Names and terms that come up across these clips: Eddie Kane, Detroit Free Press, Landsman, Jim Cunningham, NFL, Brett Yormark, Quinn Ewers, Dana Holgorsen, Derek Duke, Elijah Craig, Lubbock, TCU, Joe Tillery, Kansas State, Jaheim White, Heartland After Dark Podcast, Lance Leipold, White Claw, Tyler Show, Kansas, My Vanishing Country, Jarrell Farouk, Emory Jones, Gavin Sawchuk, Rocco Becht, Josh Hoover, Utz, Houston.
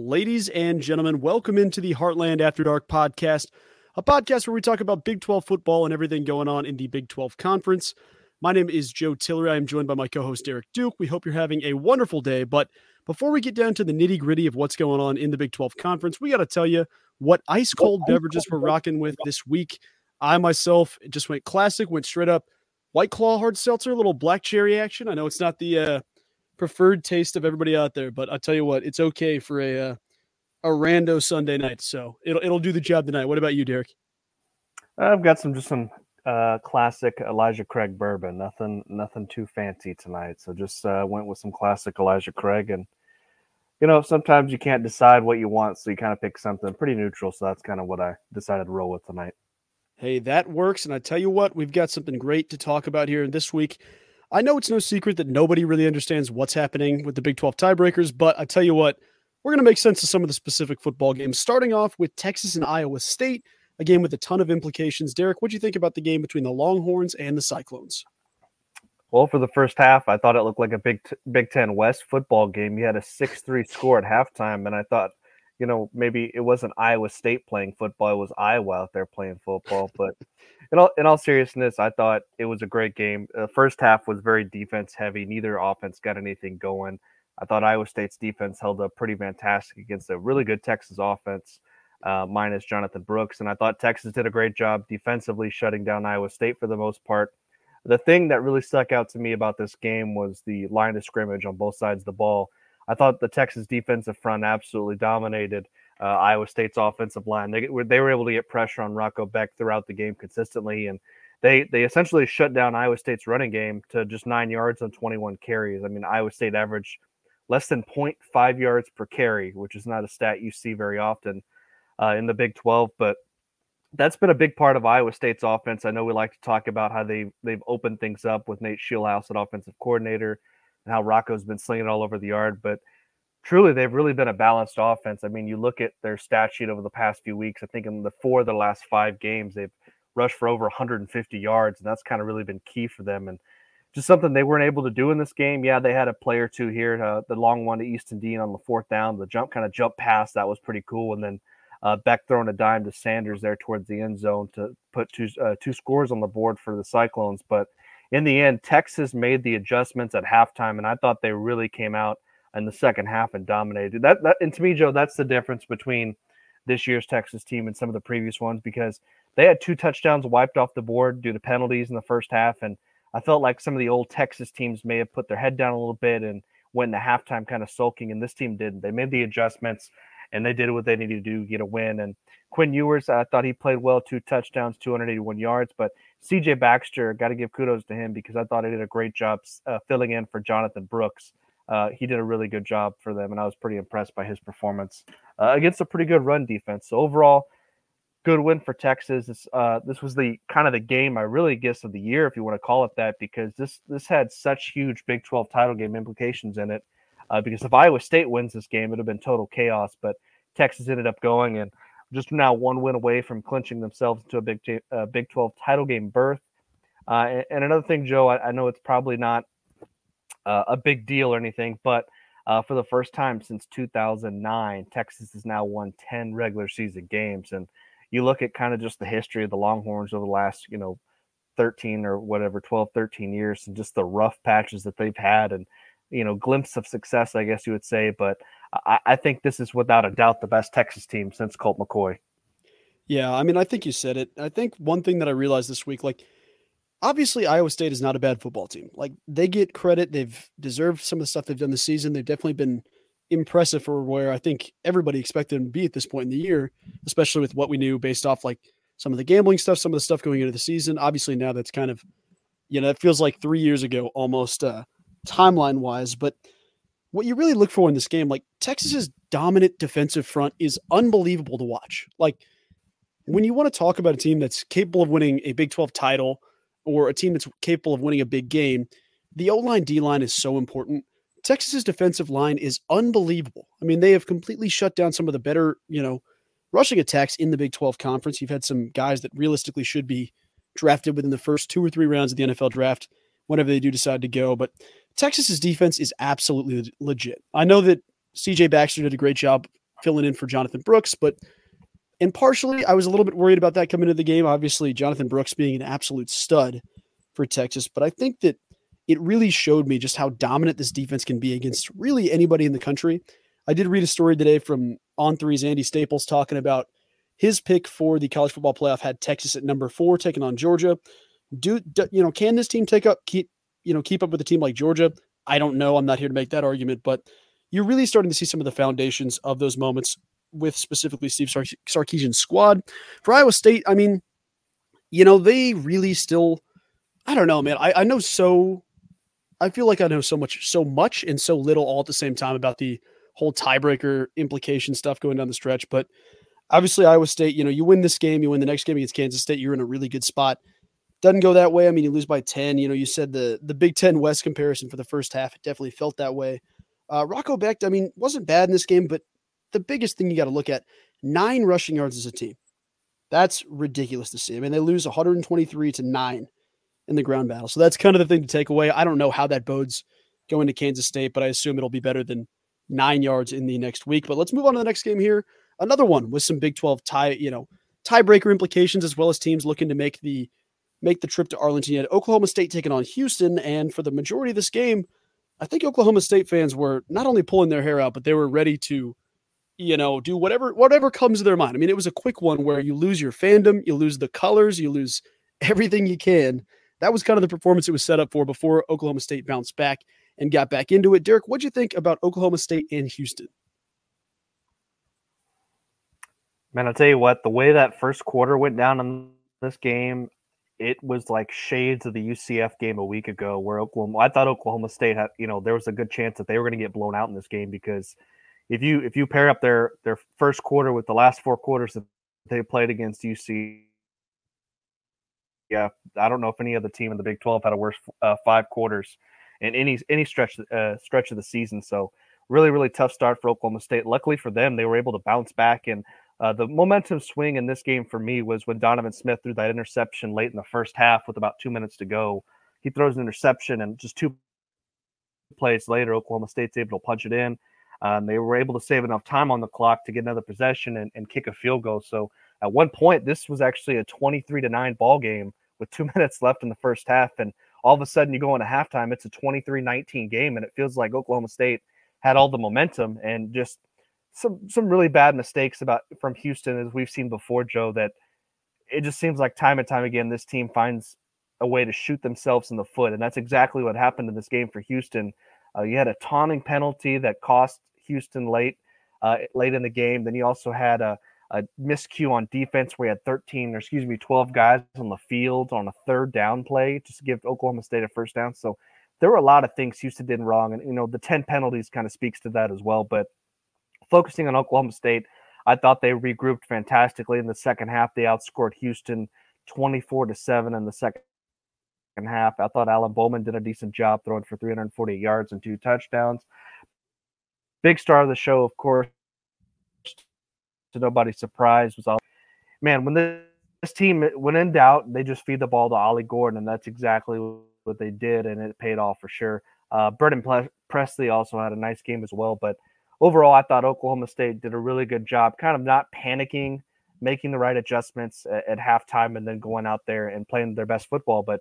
Ladies and gentlemen, welcome into the Heartland After Dark Podcast, a podcast where we talk about Big 12 football and everything going on in the Big 12 Conference. My name is Joe Tillery. I am joined by my co-host, Derek Duke. We hope you're having a wonderful day, but before we get down to the nitty-gritty of what's going on in the Big 12 Conference, we got to tell you what ice-cold beverages we're rocking with this week. I, myself, just went classic, went straight up White Claw hard seltzer, a little black cherry action. I know it's not the preferred taste of everybody out there, but I'll tell you what, it's okay for a rando Sunday night, so it'll do the job tonight. What about you, Derek? I've got some classic Elijah Craig bourbon. Nothing too fancy tonight, so just went with some classic Elijah Craig. And you know, sometimes you can't decide what you want, so you kind of pick something pretty neutral, so that's kind of what I decided to roll with tonight. Hey, that works, and I tell you what, we've got something great to talk about here this week. I know it's no secret that nobody really understands what's happening with the Big 12 tiebreakers, but I tell you what, we're going to make sense of some of the specific football games, starting off with Texas and Iowa State, a game with a ton of implications. Derek, what do you think about the game between the Longhorns and the Cyclones? Well, for the first half, I thought it looked like a Big Ten West football game. You had a 6-3 score at halftime, and I thought, you know, maybe it wasn't Iowa State playing football. It was Iowa out there playing football. But in all seriousness, I thought it was a great game. The first half was very defense-heavy. Neither offense got anything going. I thought Iowa State's defense held up pretty fantastic against a really good Texas offense, minus Jonathan Brooks. And I thought Texas did a great job defensively shutting down Iowa State for the most part. The thing that really stuck out to me about this game was the line of scrimmage on both sides of the ball. I thought the Texas defensive front absolutely dominated Iowa State's offensive line. They were able to get pressure on Rocco Becht throughout the game consistently, and they essentially shut down Iowa State's running game to just 9 yards on 21 carries. I mean, Iowa State averaged less than 0.5 yards per carry, which is not a stat you see very often in the Big 12, but that's been a big part of Iowa State's offense. I know we like to talk about how they've opened things up with Nate Shieldhouse, an offensive coordinator, and how Rocco's been slinging it all over the yard. But truly, they've really been a balanced offense. I mean, you look at their stat sheet over the past few weeks. I think in the last five games, they've rushed for over 150 yards, and that's kind of really been key for them. And just something they weren't able to do in this game. Yeah, they had a play or two here, the long one to Easton Dean on the fourth down, the jump pass. That was pretty cool. And then Becht throwing a dime to Sanders there towards the end zone to put two scores on the board for the Cyclones. But in the end, Texas made the adjustments at halftime, and I thought they really came out in the second half and dominated. And to me, Joe, that's the difference between this year's Texas team and some of the previous ones, because they had two touchdowns wiped off the board due to penalties in the first half, and I felt like some of the old Texas teams may have put their head down a little bit and went into halftime kind of sulking, and this team didn't. They made the adjustments, and they did what they needed to do to get a win. And Quinn Ewers, I thought he played well, 2 touchdowns, 281 yards. But CJ Baxter, got to give kudos to him because I thought he did a great job filling in for Jonathan Brooks. He did a really good job for them, and I was pretty impressed by his performance against a pretty good run defense. So overall, good win for Texas. This was the kind of the game, I really guess, of the year, if you want to call it that, because this had such huge Big 12 title game implications in it. Because if Iowa State wins this game, it would have been total chaos. But Texas ended up going and just now one win away from clinching themselves to a Big 12 title game berth. And another thing, Joe, I know it's probably not a big deal or anything, but for the first time since 2009, Texas has now won 10 regular season games. And you look at kind of just the history of the Longhorns over the last, 13 years, and just the rough patches that they've had, and glimpse of success, I guess you would say. But I think this is without a doubt the best Texas team since Colt McCoy. Yeah, I mean, I think you said it. I think one thing that I realized this week, obviously Iowa State is not a bad football team. They get credit. They've deserved some of the stuff they've done this season. They've definitely been impressive for where I think everybody expected them to be at this point in the year, especially with what we knew based off some of the gambling stuff, some of the stuff going into the season. Obviously now that's kind of, it feels like 3 years ago almost, timeline wise, but what you really look for in this game, Texas's dominant defensive front is unbelievable to watch. When you want to talk about a team that's capable of winning a Big 12 title or a team that's capable of winning a big game, the O-line, D-line is so important. Texas's defensive line is unbelievable. I mean, they have completely shut down some of the better, rushing attacks in the Big 12 Conference. You've had some guys that realistically should be drafted within the first 2 or 3 rounds of the NFL draft, whenever they do decide to go. But Texas's defense is absolutely legit. I know that CJ Baxter did a great job filling in for Jonathan Brooks. But, and partially, I was a little bit worried about that coming into the game. Obviously, Jonathan Brooks being an absolute stud for Texas. But I think that it really showed me just how dominant this defense can be against really anybody in the country. I did read a story today from On 3's Andy Staples talking about his pick for the college football playoff had Texas at number 4, taking on Georgia. Can this team keep up with a team like Georgia? I don't know. I'm not here to make that argument, but you're really starting to see some of the foundations of those moments with specifically Steve Sarkisian's squad. For Iowa State, I mean, they really still, I don't know, man. I feel like I know so much and so little all at the same time about the whole tiebreaker implication stuff going down the stretch. But obviously Iowa State, you win this game, you win the next game against Kansas State, you're in a really good spot. Doesn't go that way. I mean, you lose by 10. You said the Big Ten West comparison for the first half, it definitely felt that way. Rocco Becht, I mean, wasn't bad in this game, but the biggest thing you got to look at, 9 rushing yards as a team. That's ridiculous to see. I mean, they lose 123-9 in the ground battle. So that's kind of the thing to take away. I don't know how that bodes going to Kansas State, but I assume it'll be better than 9 yards in the next week. But let's move on to the next game here. Another one with some Big 12 tiebreaker implications, as well as teams looking to make the trip to Arlington. You had Oklahoma State taking on Houston, and for the majority of this game, I think Oklahoma State fans were not only pulling their hair out, but they were ready to, do whatever comes to their mind. I mean, it was a quick one where you lose your fandom, you lose the colors, you lose everything you can. That was kind of the performance it was set up for before Oklahoma State bounced back and got back into it. Derek, what'd you think about Oklahoma State and Houston? Man, I'll tell you what, the way that first quarter went down in this game, it was like shades of the UCF game a week ago where I thought Oklahoma State had, there was a good chance that they were going to get blown out in this game, because if you pair up their first quarter with the last 4 quarters that they played against UCF, I don't know if any other team in the Big 12 had a worse 5 quarters in any stretch of the season. So really, really tough start for Oklahoma State. Luckily for them, they were able to bounce back, and the momentum swing in this game for me was when Donovan Smith threw that interception late in the first half with about 2 minutes to go. He throws an interception, and just 2 plays later, Oklahoma State's able to punch it in. They were able to save enough time on the clock to get another possession and kick a field goal. So at one point, this was actually a 23-9 ball game with 2 minutes left in the first half. And all of a sudden you go into halftime, it's a 23-19 game, and it feels like Oklahoma State had all the momentum, and just some really bad mistakes from Houston, as we've seen before, Joe, that it just seems like time and time again, this team finds a way to shoot themselves in the foot. And that's exactly what happened in this game for Houston. You had a taunting penalty that cost Houston late in the game. Then you also had a miscue on defense where you had 12 guys on the field on a 3rd down play just to give Oklahoma State a first down. So there were a lot of things Houston did wrong. And, the 10 penalties kind of speaks to that as well. But focusing on Oklahoma State, I thought they regrouped fantastically in the second half. They outscored Houston 24-7 in the second half. I thought Alan Bowman did a decent job throwing for 348 yards and 2 touchdowns. Big star of the show, of course, to nobody's surprise, was Ollie. Man, when this team, when in doubt, they just feed the ball to Ollie Gordon, and that's exactly what they did, and it paid off for sure. Brendan Presley also had a nice game as well, but overall, I thought Oklahoma State did a really good job kind of not panicking, making the right adjustments at halftime, and then going out there and playing their best football. But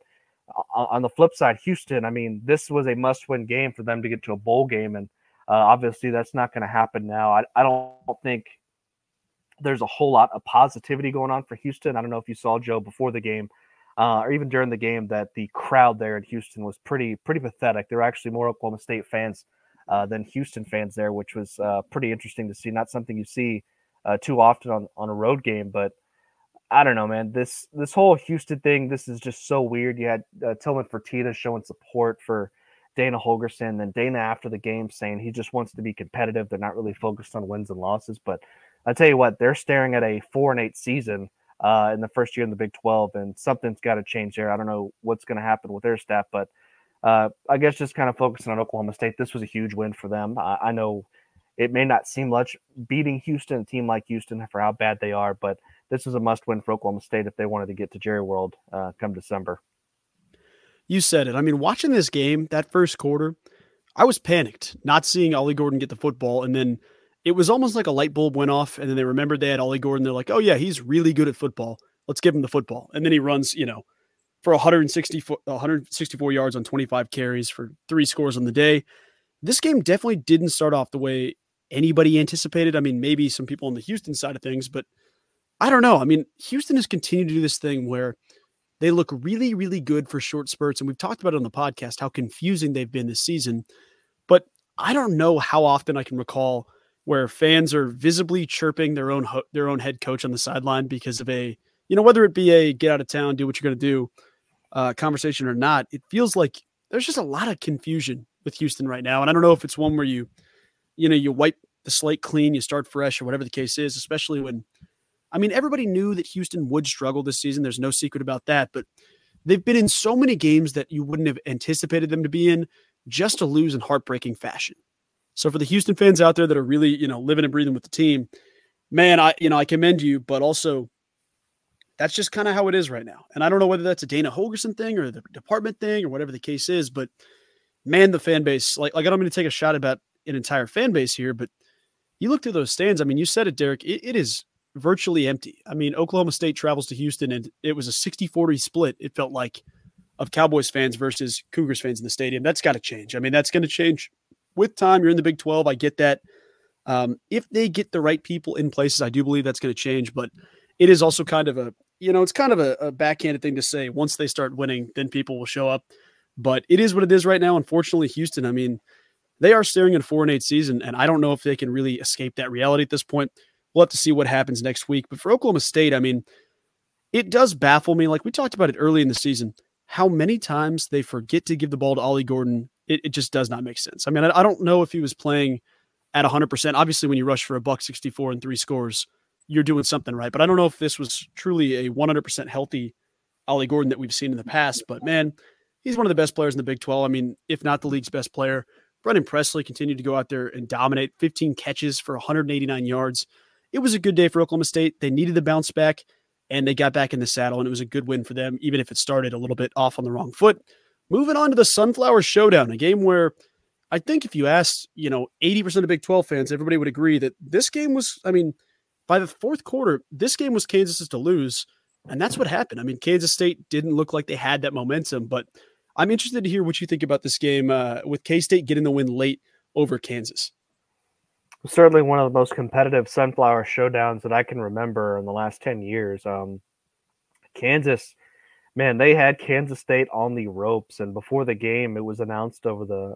on the flip side, Houston, I mean, this was a must-win game for them to get to a bowl game, and obviously that's not going to happen now. I don't think there's a whole lot of positivity going on for Houston. I don't know if you saw, Joe, before the game or even during the game, that the crowd there in Houston was pretty pathetic. There were actually more Oklahoma State fans than Houston fans there, which was pretty interesting to see. Not something you see too often on a road game, but I don't know, man. This whole Houston thing, this is just so weird. You had Tillman Fertitta showing support for Dana Holgorsen, and Dana after the game saying he just wants to be competitive. They're not really focused on wins and losses, but I'll tell you what, they're staring at a 4-8 season in the first year in the Big 12, and something's got to change there. I don't know what's going to happen with their staff, but I guess just kind of focusing on Oklahoma State, this was a huge win for them. I know it may not seem much beating Houston, a team like Houston, for how bad they are, but this was a must-win for Oklahoma State if they wanted to get to Jerry World come December. You said it. I mean, watching this game, that first quarter, I was panicked, not seeing Ollie Gordon get the football, and then it was almost like a light bulb went off, and then they remembered they had Ollie Gordon. They're like, oh yeah, he's really good at football. Let's give him the football. And then he runs, you know, for 164 yards on 25 carries for 3 scores on the day. This game definitely didn't start off the way anybody anticipated. I mean, maybe some people on the Houston side of things, but I don't know. I mean, Houston has continued to do this thing where they look really, really good for short spurts. And we've talked about it on the podcast, how confusing they've been this season. But I don't know how often I can recall where fans are visibly chirping their own head coach on the sideline because of a, you know, whether it be a get out of town, do what you're going to do conversation or not. It feels like there's just a lot of confusion with Houston right now. And I don't know if it's one where you wipe the slate clean, you start fresh or whatever the case is, especially when, I mean, everybody knew that Houston would struggle this season. There's no secret about that, but they've been in so many games that you wouldn't have anticipated them to be in, just to lose in heartbreaking fashion. So for the Houston fans out there that are really, you know, living and breathing with the team, man, I commend you, but also that's just kind of how it is right now. And I don't know whether that's a Dana Holgorsen thing or the department thing or whatever the case is, but man, the fan base, like I don't mean to take a shot about an entire fan base here, but you look through those stands. I mean, you said it, Derek, it is virtually empty. I mean, Oklahoma State travels to Houston and it was a 60-40 split. It felt like, of Cowboys fans versus Cougars fans in the stadium. That's got to change. I mean, that's going to change with time. You're in the Big 12. I get that. If they get the right people in places, I do believe that's going to change, but it is also kind of a backhanded thing to say. Once they start winning, then people will show up, but it is what it is right now. Unfortunately, Houston, I mean, they are staring at a 4-8 season, and I don't know if they can really escape that reality at this point. We'll have to see what happens next week. But for Oklahoma State, I mean, it does baffle me. Like we talked about it early in the season, how many times they forget to give the ball to Ollie Gordon. It just does not make sense. I mean, I don't know if he was playing at 100%. Obviously, when you rush for $164 and 3 scores, you're doing something right. But I don't know if this was truly a 100% healthy Ollie Gordon that we've seen in the past. But, man, he's one of the best players in the Big 12. I mean, if not the league's best player. Brendan Presley continued to go out there and dominate, 15 catches for 189 yards. It was a good day for Oklahoma State. They needed the bounce back, and they got back in the saddle, and it was a good win for them, even if it started a little bit off on the wrong foot. Moving on to the Sunflower Showdown, a game where I think if you asked, 80% of Big 12 fans, everybody would agree that this game was, I mean, by the fourth quarter, this game was Kansas's to lose, and that's what happened. I mean, Kansas State didn't look like they had that momentum, but I'm interested to hear what you think about this game with K-State getting the win late over Kansas. Certainly one of the most competitive Sunflower Showdowns that I can remember in the last 10 years. Kansas, man, they had Kansas State on the ropes. And before the game, it was announced over the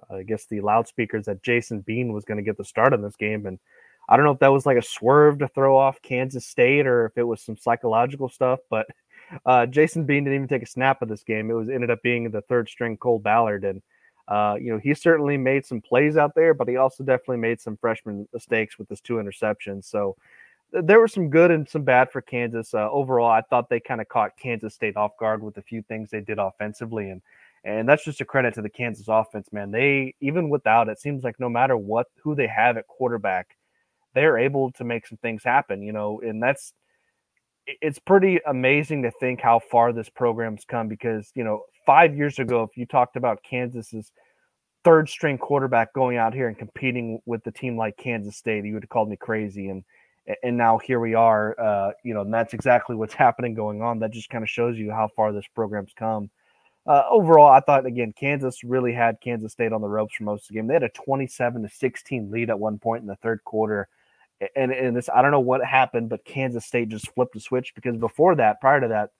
loudspeakers that Jason Bean was going to get the start on this game. And I don't know if that was like a swerve to throw off Kansas State or if it was some psychological stuff, but Jason Bean didn't even take a snap of this game. It was ended up being the third string Cole Ballard. And he certainly made some plays out there, but he also definitely made some freshman mistakes with his 2 interceptions. So there were some good and some bad for Kansas. Overall, I thought they kind of caught Kansas State off guard with a few things they did offensively. And that's just a credit to the Kansas offense, man. They, even without, it seems like no matter what, who they have at quarterback, they're able to make some things happen, and that's, it's pretty amazing to think how far this program's come because, 5 years ago, if you talked about Kansas's third string quarterback going out here and competing with the team like Kansas State, you would have called me crazy. And now here we are, and that's exactly what's happening going on. That just kind of shows you how far this program's come. Overall, I thought, again, Kansas really had Kansas State on the ropes for most of the game. They had a 27-16 lead at one point in the third quarter. And this, I don't know what happened, but Kansas State just flipped a switch because before that, prior to that,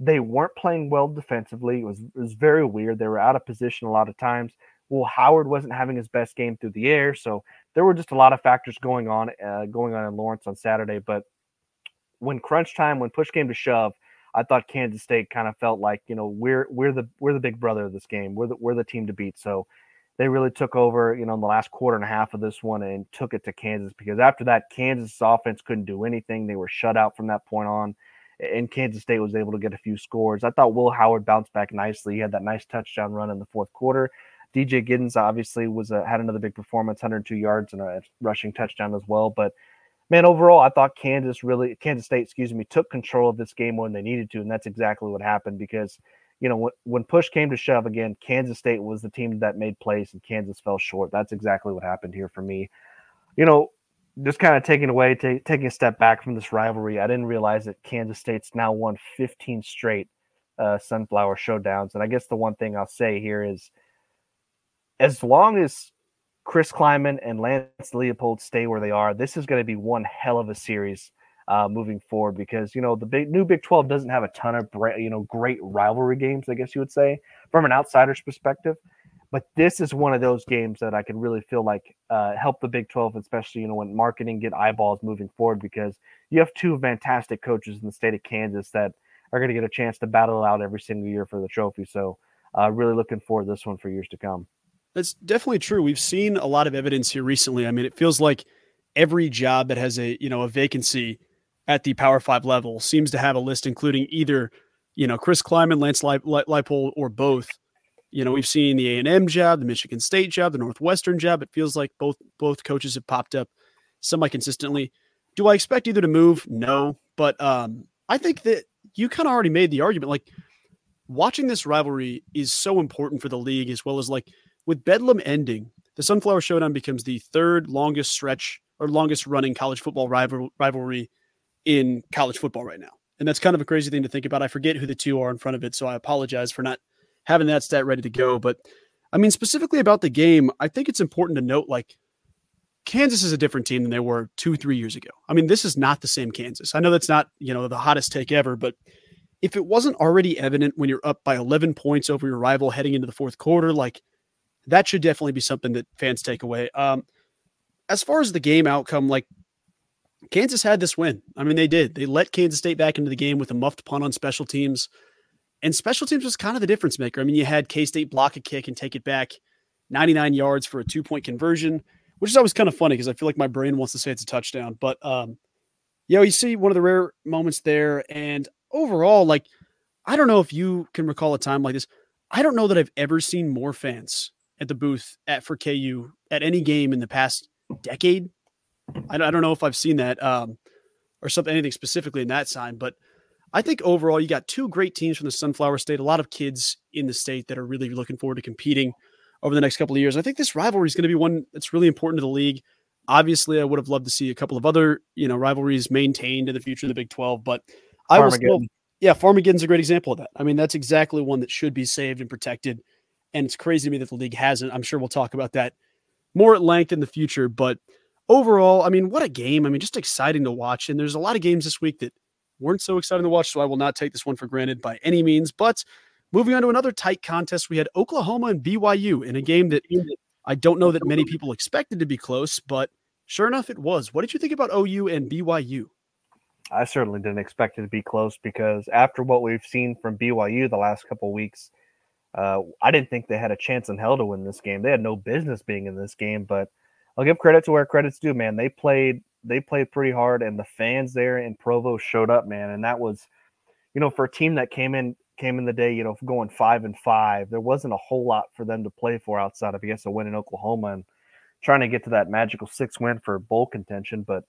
they weren't playing well defensively. It was very weird. They were out of position a lot of times. Will Howard wasn't having his best game through the air, so there were just a lot of factors going on in Lawrence on Saturday. But when crunch time, when push came to shove, I thought Kansas State kind of felt like we're the big brother of this game. We're the team to beat. So they really took over, in the last quarter and a half of this one and took it to Kansas because after that, Kansas' offense couldn't do anything. They were shut out from that point on, and Kansas State was able to get a few scores. I thought Will Howard bounced back nicely. He had that nice touchdown run in the fourth quarter. DJ Giddens obviously had another big performance, 102 yards and a rushing touchdown as well. But, man, overall, I thought Kansas State took control of this game when they needed to, and that's exactly what happened because – when push came to shove again, Kansas State was the team that made plays and Kansas fell short. That's exactly what happened here for me. just kind of taking a step back from this rivalry, I didn't realize that Kansas State's now won 15 straight Sunflower Showdowns. And I guess the one thing I'll say here is, as long as Chris Klieman and Lance Leipold stay where they are, this is going to be one hell of a series moving forward, because, you know, the new Big 12 doesn't have a ton of great rivalry games, I guess you would say, from an outsider's perspective. But this is one of those games that I can really feel like help the Big 12, especially, you know, when marketing, get eyeballs moving forward, because you have two fantastic coaches in the state of Kansas that are going to get a chance to battle out every single year for the trophy. So really looking forward to this one for years to come. That's definitely true. We've seen a lot of evidence here recently. I mean, it feels like every job that has a vacancy at the Power 5 level seems to have a list including either, Chris Klieman, Lance Leipold, or both. We've seen the A&M job, the Michigan State job, the Northwestern job. It feels like both coaches have popped up semi-consistently. Do I expect either to move? No. But I think that you kind of already made the argument. Like, watching this rivalry is so important for the league, as well as, like, with Bedlam ending, the Sunflower Showdown becomes the third longest stretch or longest running college football rivalry in college football right now. And that's kind of a crazy thing to think about. I forget who the two are in front of it, so I apologize for not having that stat ready to go. But I mean, specifically about the game, I think it's important to note, like, Kansas is a different team than they were 2-3 years ago. I mean, this is not the same Kansas. I know that's not, the hottest take ever, but if it wasn't already evident when you're up by 11 points over your rival heading into the fourth quarter, like, that should definitely be something that fans take away. As far as the game outcome, like, Kansas had this win. I mean, they did. They let Kansas State back into the game with a muffed punt on special teams. And special teams was kind of the difference maker. I mean, you had K-State block a kick and take it back 99 yards for a 2-point conversion, which is always kind of funny because I feel like my brain wants to say it's a touchdown. But, you see one of the rare moments there. And overall, like, I don't know if you can recall a time like this. I don't know that I've ever seen more fans at the booth for KU at any game in the past decade. I don't know if I've seen that or something, anything specifically in that sign, but I think overall you got two great teams from the Sunflower State, a lot of kids in the state that are really looking forward to competing over the next couple of years. I think this rivalry is going to be one that's really important to the league. Obviously, I would have loved to see a couple of other, rivalries maintained in the future of the Big 12, but I was, Farmageddon's a great example of that. I mean, that's exactly one that should be saved and protected. And it's crazy to me that the league hasn't. I'm sure we'll talk about that more at length in the future, but overall, I mean, what a game. I mean, just exciting to watch. And there's a lot of games this week that weren't so exciting to watch, so I will not take this one for granted by any means. But moving on to another tight contest, we had Oklahoma and BYU in a game that I don't know that many people expected to be close, but sure enough, it was. What did you think about OU and BYU? I certainly didn't expect it to be close because after what we've seen from BYU the last couple of weeks, I didn't think they had a chance in hell to win this game. They had no business being in this game, but I'll give credit to where credit's due, man. They played pretty hard, and the fans there in Provo showed up, man. And that was, for a team that came in the day, going 5-5, there wasn't a whole lot for them to play for outside of, I guess, a win in Oklahoma and trying to get to that magical 6 win for bowl contention. But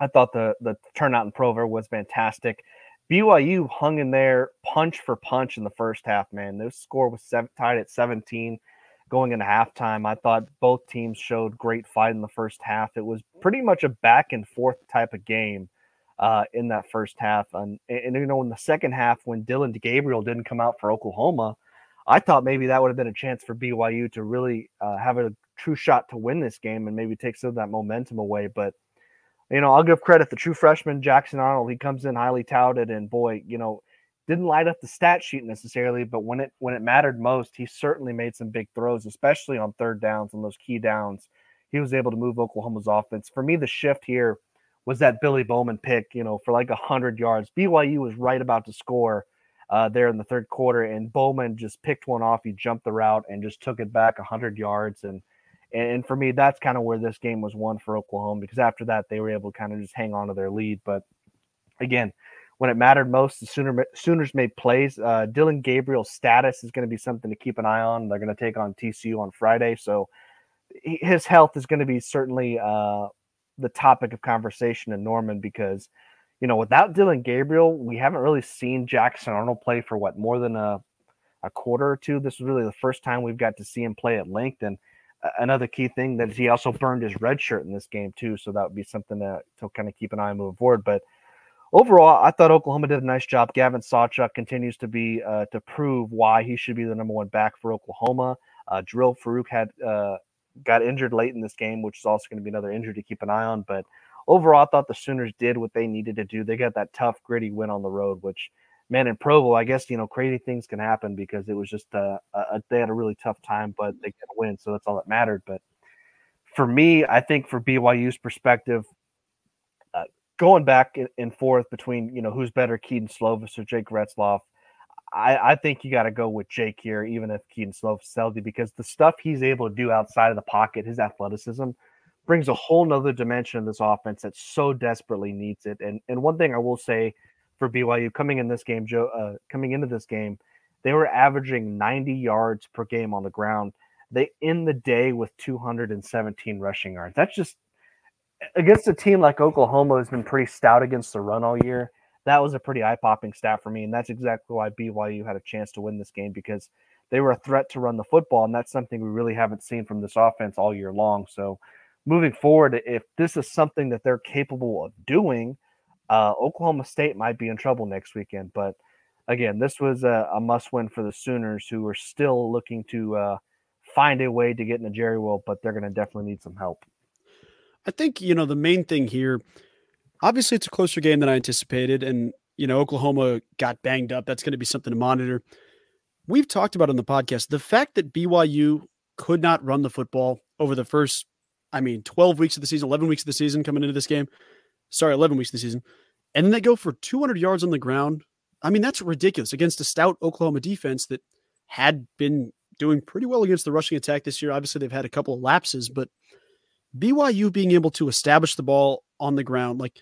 I thought the turnout in Provo was fantastic. BYU hung in there punch for punch in the first half, man. Their score was tied at 17. Going into halftime, I thought both teams showed great fight in the first half. It was pretty much a back-and-forth type of game in that first half. And in the second half, when Dylan Gabriel didn't come out for Oklahoma, I thought maybe that would have been a chance for BYU to really have a true shot to win this game and maybe take some of that momentum away. But, I'll give credit. The true freshman, Jackson Arnold, he comes in highly touted, and boy, didn't light up the stat sheet necessarily, but when it mattered most, he certainly made some big throws, especially on third downs and those key downs. He was able to move Oklahoma's offense. For me, the shift here was that Billy Bowman pick, for like 100 yards. BYU was right about to score there in the third quarter, and Bowman just picked one off. He jumped the route and just took it back 100 yards. And for me, that's kind of where this game was won for Oklahoma, because after that, they were able to kind of just hang on to their lead. But again, when it mattered most, the Sooners made plays. Dylan Gabriel's status is going to be something to keep an eye on. They're going to take on TCU on Friday. So his health is going to be certainly the topic of conversation in Norman because, without Dylan Gabriel, we haven't really seen Jackson Arnold play for, more than a quarter or two. This is really the first time we've got to see him play at length. And another key thing that he also burned his red shirt in this game too. So that would be something to kind of keep an eye on moving forward. But overall, I thought Oklahoma did a nice job. Gavin Sawchuk continues to be to prove why he should be the number one back for Oklahoma. Jarrell Farouk had got injured late in this game, which is also going to be another injury to keep an eye on. But overall, I thought the Sooners did what they needed to do. They got that tough, gritty win on the road, which, man, in Provo, I guess, you know, crazy things can happen because it was just they had a really tough time, but they got a win, so that's all that mattered. But for me, I think for BYU's perspective, going back and forth between, you know, who's better, Keaton Slovis or Jake Retzlaff, I think you got to go with Jake here, even if Keaton Slovis is healthy, because the stuff he's able to do outside of the pocket, his athleticism, brings a whole nother dimension of this offense that so desperately needs it. And one thing I will say for BYU coming in this game, Joe, coming into this game, they were averaging 90 yards per game on the ground. They end the day with 217 rushing yards. That's just against a team like Oklahoma has been pretty stout against the run all year. That was a pretty eye-popping stat for me, and that's exactly why BYU had a chance to win this game, because they were a threat to run the football, and that's something we really haven't seen from this offense all year long. So moving forward, if this is something that they're capable of doing, Oklahoma State might be in trouble next weekend. But, again, this was a must-win for the Sooners, who are still looking to find a way to get into Jerry World, but they're going to definitely need some help. I think, you know, the main thing here – obviously, it's a closer game than I anticipated, and, you know, Oklahoma got banged up. That's going to be something to monitor. We've talked about on the podcast the fact that BYU could not run the football over the first, 12 weeks of the season, 11 weeks of the season coming into this game. Sorry, 11 weeks of the season. And then they go for 200 yards on the ground. I mean, that's ridiculous against a stout Oklahoma defense that had been doing pretty well against the rushing attack this year. Obviously, they've had a couple of lapses, but BYU being able to establish the ball on the ground, like,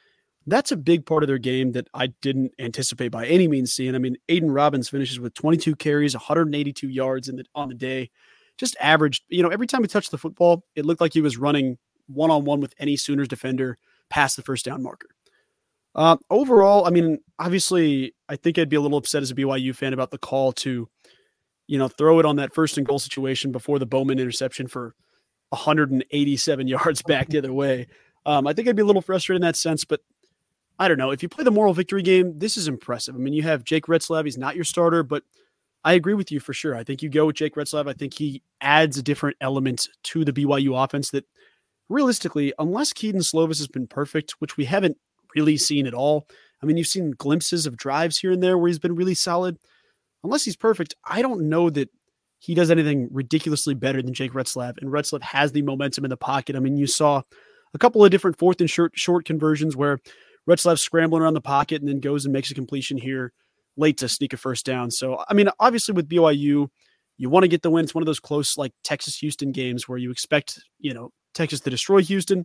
that's a big part of their game that I didn't anticipate by any means seeing. I mean, Aiden Robbins finishes with 22 carries, 182 yards on the day, just averaged. You know, every time he touched the football, it looked like he was running one-on-one with any Sooners defender past the first down marker. Overall, I mean, obviously, I think I'd be a little upset as a BYU fan about the call to, you know, throw it on that first and goal situation before the Bowman interception for 187 yards back the other way. I think I'd be a little frustrated in that sense, but I don't know. If you play the moral victory game, this is impressive. I mean, you have Jake Retzlaff. He's not your starter, but I agree with you for sure. I think you go with Jake Retzlaff. I think he adds a different element to the BYU offense that realistically, unless Keaton Slovis has been perfect, which we haven't really seen at all. I mean, you've seen glimpses of drives here and there where he's been really solid. Unless he's perfect, I don't know that he does anything ridiculously better than Jake Retzlaff. And Retzlaff has the momentum in the pocket. I mean, you saw a couple of different fourth and short conversions where Retzlaff scrambling around the pocket and then goes and makes a completion here late to sneak a first down. So, I mean, obviously with BYU, you want to get the win. It's one of those close, like Texas-Houston games where you expect, you know, Texas to destroy Houston.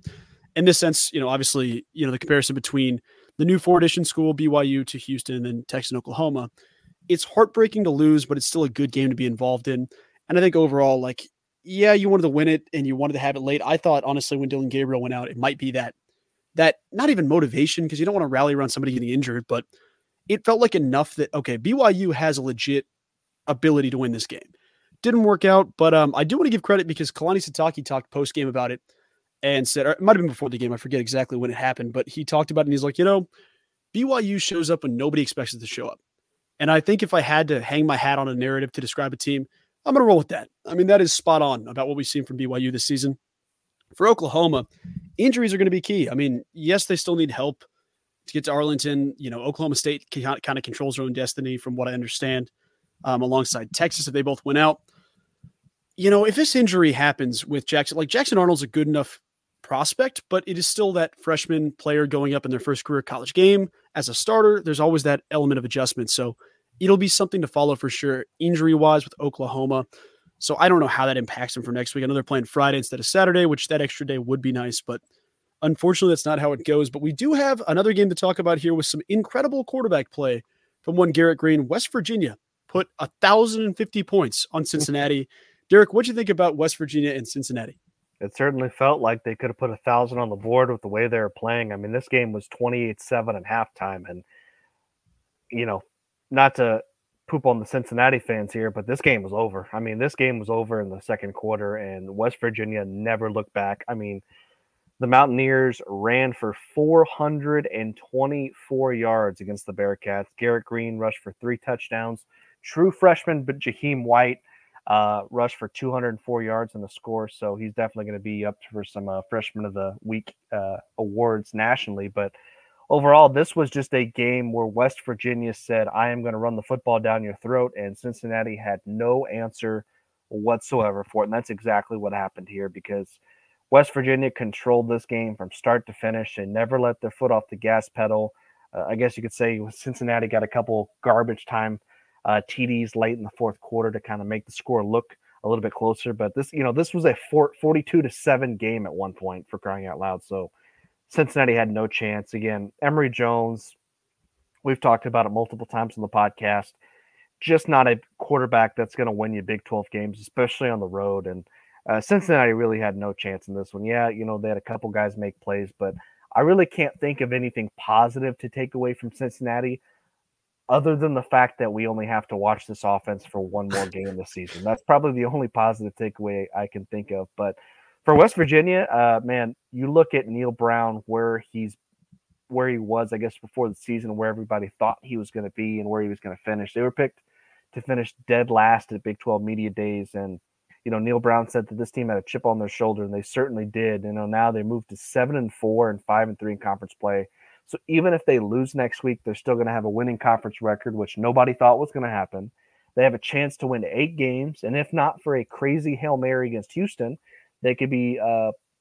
In this sense, you know, obviously, you know, the comparison between the new Ford Edition school, BYU, to Houston, and then Texas and Oklahoma, it's heartbreaking to lose, but it's still a good game to be involved in. And I think overall, like, yeah, you wanted to win it and you wanted to have it late. I thought, honestly, when Dylan Gabriel went out, it might be that not even motivation, because you don't want to rally around somebody getting injured, but it felt like enough that, okay, BYU has a legit ability to win this game. Didn't work out, but I do want to give credit because Kalani Sitake talked post-game about it and said, or it might have been before the game, I forget exactly when it happened, but he talked about it and he's like, you know, BYU shows up when nobody expects it to show up. And I think if I had to hang my hat on a narrative to describe a team, I'm going to roll with that. I mean, that is spot on about what we've seen from BYU this season. For Oklahoma, injuries are going to be key. I mean, yes, they still need help to get to Arlington. You know, Oklahoma State kind of controls their own destiny from what I understand, alongside Texas, if they both went out. You know, if this injury happens with Jackson, like Jackson Arnold's a good enough prospect, but it is still that freshman player going up in their first career college game as a starter. There's always that element of adjustment. So it'll be something to follow for sure, injury-wise with Oklahoma. So I don't know how that impacts them for next week. I know they're playing Friday instead of Saturday, which that extra day would be nice, but unfortunately that's not how it goes. But we do have another game to talk about here with some incredible quarterback play from one Garrett Green. West Virginia put 1,050 points on Cincinnati. Derek, what'd you think about West Virginia and Cincinnati? It certainly felt like they could have put 1,000 on the board with the way they were playing. I mean, this game was 28-7 at halftime, and, you know, not to poop on the Cincinnati fans here, but this game was over. I mean, this game was over in the second quarter, and West Virginia never looked back. I mean, the Mountaineers ran for 424 yards against the Bearcats. Garrett Green rushed for 3 touchdowns. True freshman, but Jaheim White rushed for 204 yards and a score. So he's definitely going to be up for some freshman of the week awards nationally. But overall, this was just a game where West Virginia said, I am going to run the football down your throat, and Cincinnati had no answer whatsoever for it. And that's exactly what happened here, because West Virginia controlled this game from start to finish. They never let their foot off the gas pedal. I guess you could say Cincinnati got a couple garbage time TDs late in the fourth quarter to kind of make the score look a little bit closer. But this, you know, this was a 42-7 game at one point, for crying out loud. So Cincinnati had no chance. Again, Emory Jones, we've talked about it multiple times on the podcast, just not a quarterback that's going to win you Big 12 games, especially on the road. And Cincinnati really had no chance in this one. Yeah, you know, they had a couple guys make plays, but I really can't think of anything positive to take away from Cincinnati other than the fact that we only have to watch this offense for one more game this season. That's probably the only positive takeaway I can think of. But for West Virginia, man, you look at Neil Brown, where he was, I guess, before the season, where everybody thought he was going to be and where he was going to finish. They were picked to finish dead last at Big 12 Media Days, and you know, Neil Brown said that this team had a chip on their shoulder, and they certainly did. You know, now they moved to 7-4 and 5-3 in conference play. So even if they lose next week, they're still going to have a winning conference record, which nobody thought was going to happen. They have a chance to win 8 games, and if not for a crazy Hail Mary against Houston, they could be, you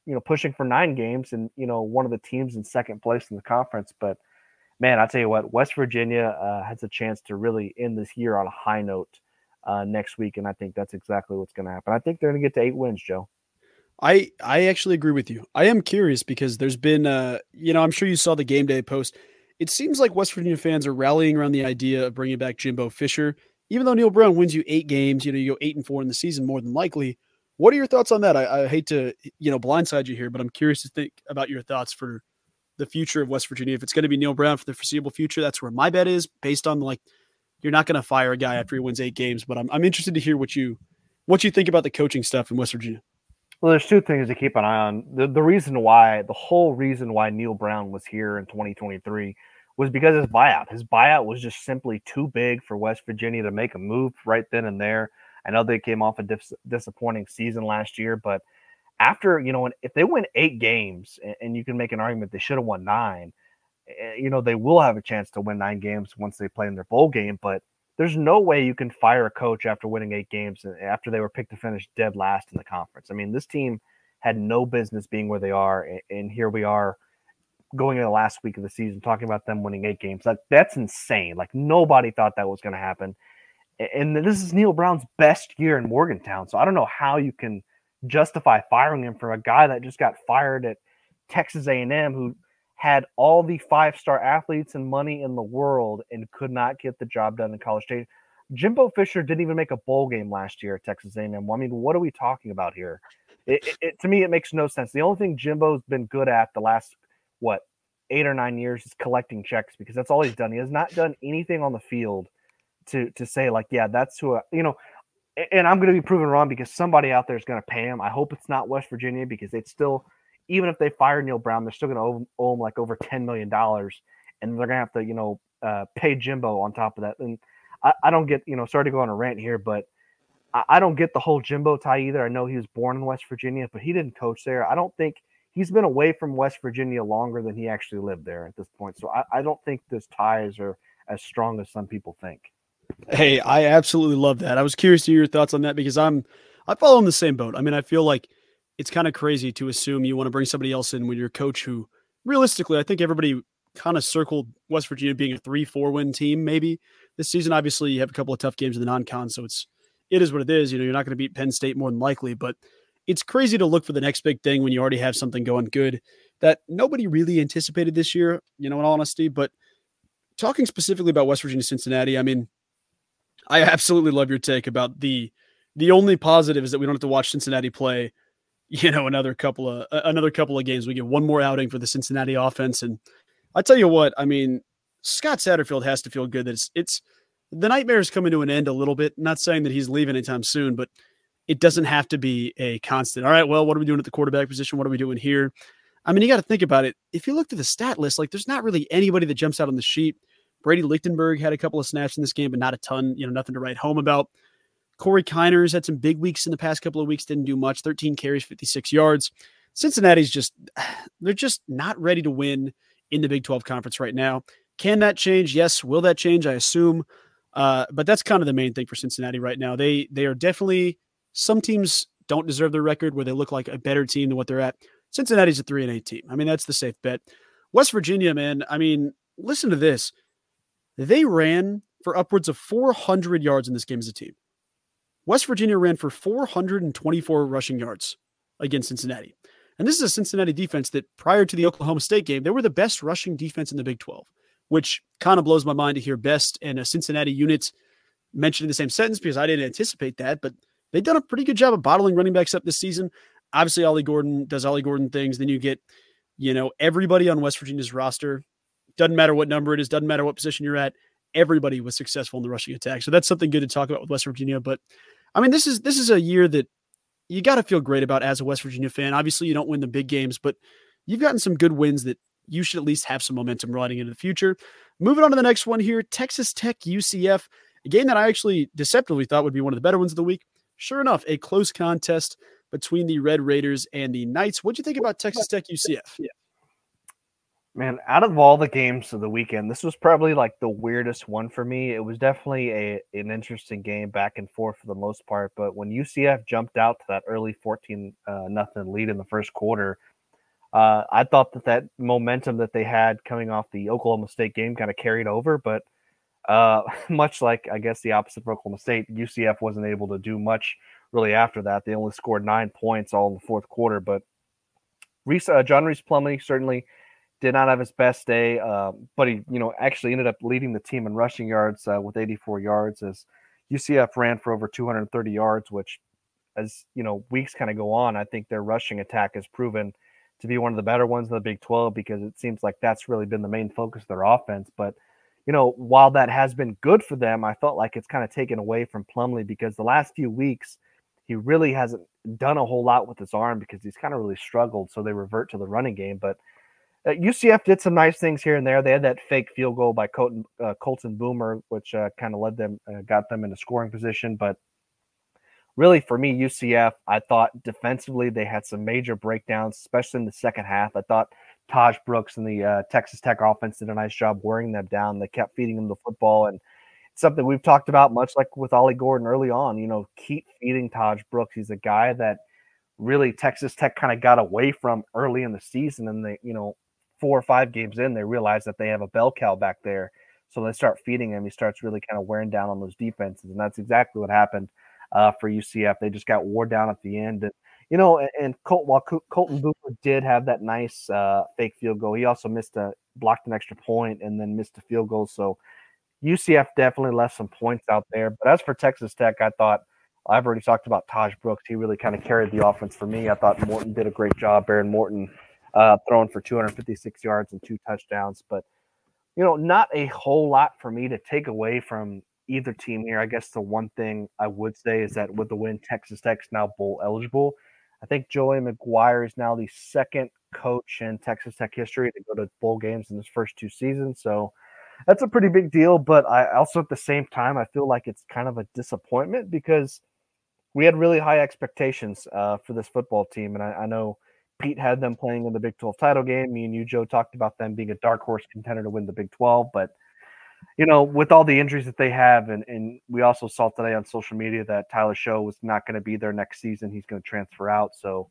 know, pushing for 9 games and, you know, one of the teams in second place in the conference. But, man, I tell you what, West Virginia has a chance to really end this year on a high note next week, and I think that's exactly what's going to happen. I think they're going to get to 8 wins, Joe. I actually agree with you. I am curious because there's been, you know, I'm sure you saw the game day post. It seems like West Virginia fans are rallying around the idea of bringing back Jimbo Fisher, even though Neil Brown wins you 8 games. You know, you go 8-4 in the season more than likely. What are your thoughts on that? I hate to, you know, blindside you here, but I'm curious to think about your thoughts for the future of West Virginia. If it's going to be Neil Brown for the foreseeable future, that's where my bet is based on, like, you're not going to fire a guy after he wins 8 games, but I'm interested to hear what you think about the coaching stuff in West Virginia. Well, there's 2 things to keep an eye on. The whole reason why Neil Brown was here in 2023 was because of his buyout. His buyout was just simply too big for West Virginia to make a move right then and there. I know they came off a disappointing season last year, but after, you know, if they win 8 games, and you can make an argument they should have won 9, you know, they will have a chance to win 9 games once they play in their bowl game, but there's no way you can fire a coach after winning 8 games and after they were picked to finish dead last in the conference. I mean, this team had no business being where they are, and here we are going into the last week of the season talking about them winning 8 games. Like, that's insane. Like, nobody thought that was going to happen. And this is Neil Brown's best year in Morgantown, so I don't know how you can justify firing him for a guy that just got fired at Texas A&M, who had all the 5-star athletes and money in the world and could not get the job done in College Station. Jimbo Fisher didn't even make a bowl game last year at Texas A&M. I mean, what are we talking about here? It to me, it makes no sense. The only thing Jimbo's been good at the last, 8 or 9 years is collecting checks, because that's all he's done. He has not done anything on the field to say, like, yeah, that's who, you know, and I'm going to be proven wrong because somebody out there is going to pay him. I hope it's not West Virginia, because it's still – even if they fire Neil Brown, they're still going to owe him like over $10 million, and they're going to have to, you know, pay Jimbo on top of that. And I don't get, you know, sorry to go on a rant here, but I don't get the whole Jimbo tie either. I know he was born in West Virginia, but he didn't coach there. I don't think he's been away from West Virginia longer than he actually lived there at this point. So I don't think those ties are as strong as some people think. Hey, I absolutely love that. I was curious to hear your thoughts on that, because I follow in the same boat. I mean, I feel like it's kind of crazy to assume you want to bring somebody else in when you're a coach who, realistically, I think everybody kind of circled West Virginia being a 3-4 win team maybe this season. Obviously, you have a couple of tough games in the non-con, so it is what it is. You know, you're not going to beat Penn State more than likely, but it's crazy to look for the next big thing when you already have something going good that nobody really anticipated this year, you know, in all honesty. But talking specifically about West Virginia, Cincinnati, I mean, I absolutely love your take about the only positive is that we don't have to watch Cincinnati play, you know, another couple of games. We get one more outing for the Cincinnati offense. And I tell you what, I mean, Scott Satterfield has to feel good that it's the nightmare's coming to an end a little bit. I'm not saying that he's leaving anytime soon, but it doesn't have to be a constant. All right, well, what are we doing at the quarterback position? What are we doing here? I mean, you got to think about it. If you look to the stat list, like, there's not really anybody that jumps out on the sheet. Brady Lichtenberg had a couple of snaps in this game, but not a ton, nothing to write home about. Corey Kiner's had some big weeks in the past couple of weeks, didn't do much, 13 carries, 56 yards. Cincinnati's they're just not ready to win in the Big 12 conference right now. Can that change? Yes. Will that change? I assume. But that's kind of the main thing for Cincinnati right now. They are definitely, some teams don't deserve their record where they look like a better team than what they're at. Cincinnati's a 3-8 team. I mean, that's the safe bet. West Virginia, man. I mean, listen to this. They ran for upwards of 400 yards in this game as a team. West Virginia ran for 424 rushing yards against Cincinnati. And this is a Cincinnati defense that prior to the Oklahoma State game, they were the best rushing defense in the Big 12, which kind of blows my mind to hear best and a Cincinnati unit mentioned in the same sentence because I didn't anticipate that, but they've done a pretty good job of bottling running backs up this season. Obviously, Ollie Gordon does Ollie Gordon things. Then you get, everybody on West Virginia's roster. Doesn't matter what number it is. Doesn't matter what position you're at. Everybody was successful in the rushing attack. So that's something good to talk about with West Virginia. But, I mean, this is a year that you got to feel great about as a West Virginia fan. Obviously, you don't win the big games, but you've gotten some good wins that you should at least have some momentum riding into the future. Moving on to the next one here, Texas Tech, UCF, a game that I actually deceptively thought would be one of the better ones of the week. Sure enough, a close contest between the Red Raiders and the Knights. What'd you think about Texas Tech, UCF? Yeah. Man, out of all the games of the weekend, this was probably like the weirdest one for me. It was definitely an interesting game back and forth for the most part. But when UCF jumped out to that early 14-0 lead in the first quarter, I thought that momentum that they had coming off the Oklahoma State game kind of carried over. But much like, I guess, the opposite of Oklahoma State, UCF wasn't able to do much really after that. They only scored 9 points all in the fourth quarter. But John Reese Plumlee certainly did not have his best day, but he, actually ended up leading the team in rushing yards with 84 yards as UCF ran for over 230 yards, which as, weeks kind of go on, I think their rushing attack has proven to be one of the better ones in the Big 12 because it seems like that's really been the main focus of their offense. But, while that has been good for them, I felt like it's kind of taken away from Plumlee because the last few weeks he really hasn't done a whole lot with his arm because he's kind of really struggled. So they revert to the running game, but UCF did some nice things here and there. They had that fake field goal by Colton Boomer, which kind of got them into scoring position. But really, for me, UCF, I thought defensively they had some major breakdowns, especially in the second half. I thought Tahj Brooks and the Texas Tech offense did a nice job wearing them down. They kept feeding them the football, and it's something we've talked about, much like with Ollie Gordon early on. Keep feeding Tahj Brooks. He's a guy that really Texas Tech kind of got away from early in the season, and they, 4 or 5 games in, they realize that they have a bell cow back there. So they start feeding him. He starts really kind of wearing down on those defenses. And that's exactly what happened for UCF. They just got wore down at the end. And, Colton Boomer did have that nice fake field goal. He also blocked an extra point and then missed a field goal. So UCF definitely left some points out there. But as for Texas Tech, I thought, I've already talked about Tahj Brooks. He really kind of carried the offense for me. I thought Morton did a great job. Baron Morton throwing for 256 yards and 2 touchdowns, but not a whole lot for me to take away from either team here. I guess the one thing I would say is that with the win, Texas Tech's now bowl eligible. I think Joey McGuire is now the second coach in Texas Tech history to go to bowl games in his first 2 seasons. So that's a pretty big deal. But I also, at the same time, I feel like it's kind of a disappointment because we had really high expectations for this football team. And I know Pete had them playing in the Big 12 title game. Me and you, Joe, talked about them being a dark horse contender to win the Big 12. But, with all the injuries that they have, and we also saw today on social media that Tyler Show was not going to be there next season. He's going to transfer out. So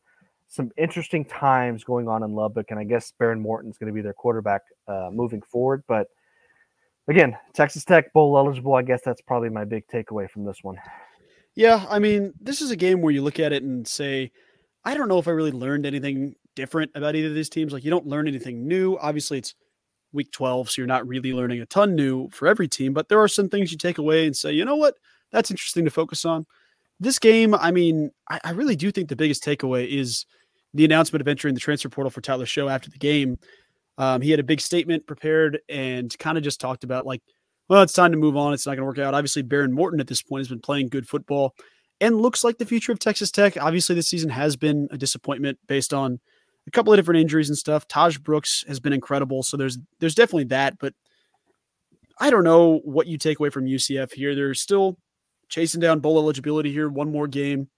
some interesting times going on in Lubbock. And I guess Baron Morton's going to be their quarterback moving forward. But, again, Texas Tech bowl eligible. I guess that's probably my big takeaway from this one. Yeah, I mean, this is a game where you look at it and say – I don't know if I really learned anything different about either of these teams. Like, you don't learn anything new. Obviously, it's week 12, so you're not really learning a ton new for every team, but there are some things you take away and say, you know what? That's interesting to focus on. This game, I mean, I really do think the biggest takeaway is the announcement of entering the transfer portal for Tyler Show after the game. He had a big statement prepared and kind of just talked about, like, well, it's time to move on. It's not going to work out. Obviously, Baron Morton at this point has been playing good football and looks like the future of Texas Tech. Obviously, this season has been a disappointment based on a couple of different injuries and stuff. Tahj Brooks has been incredible. So there's definitely that, but I don't know what you take away from UCF here. They're still chasing down bowl eligibility here. One more game.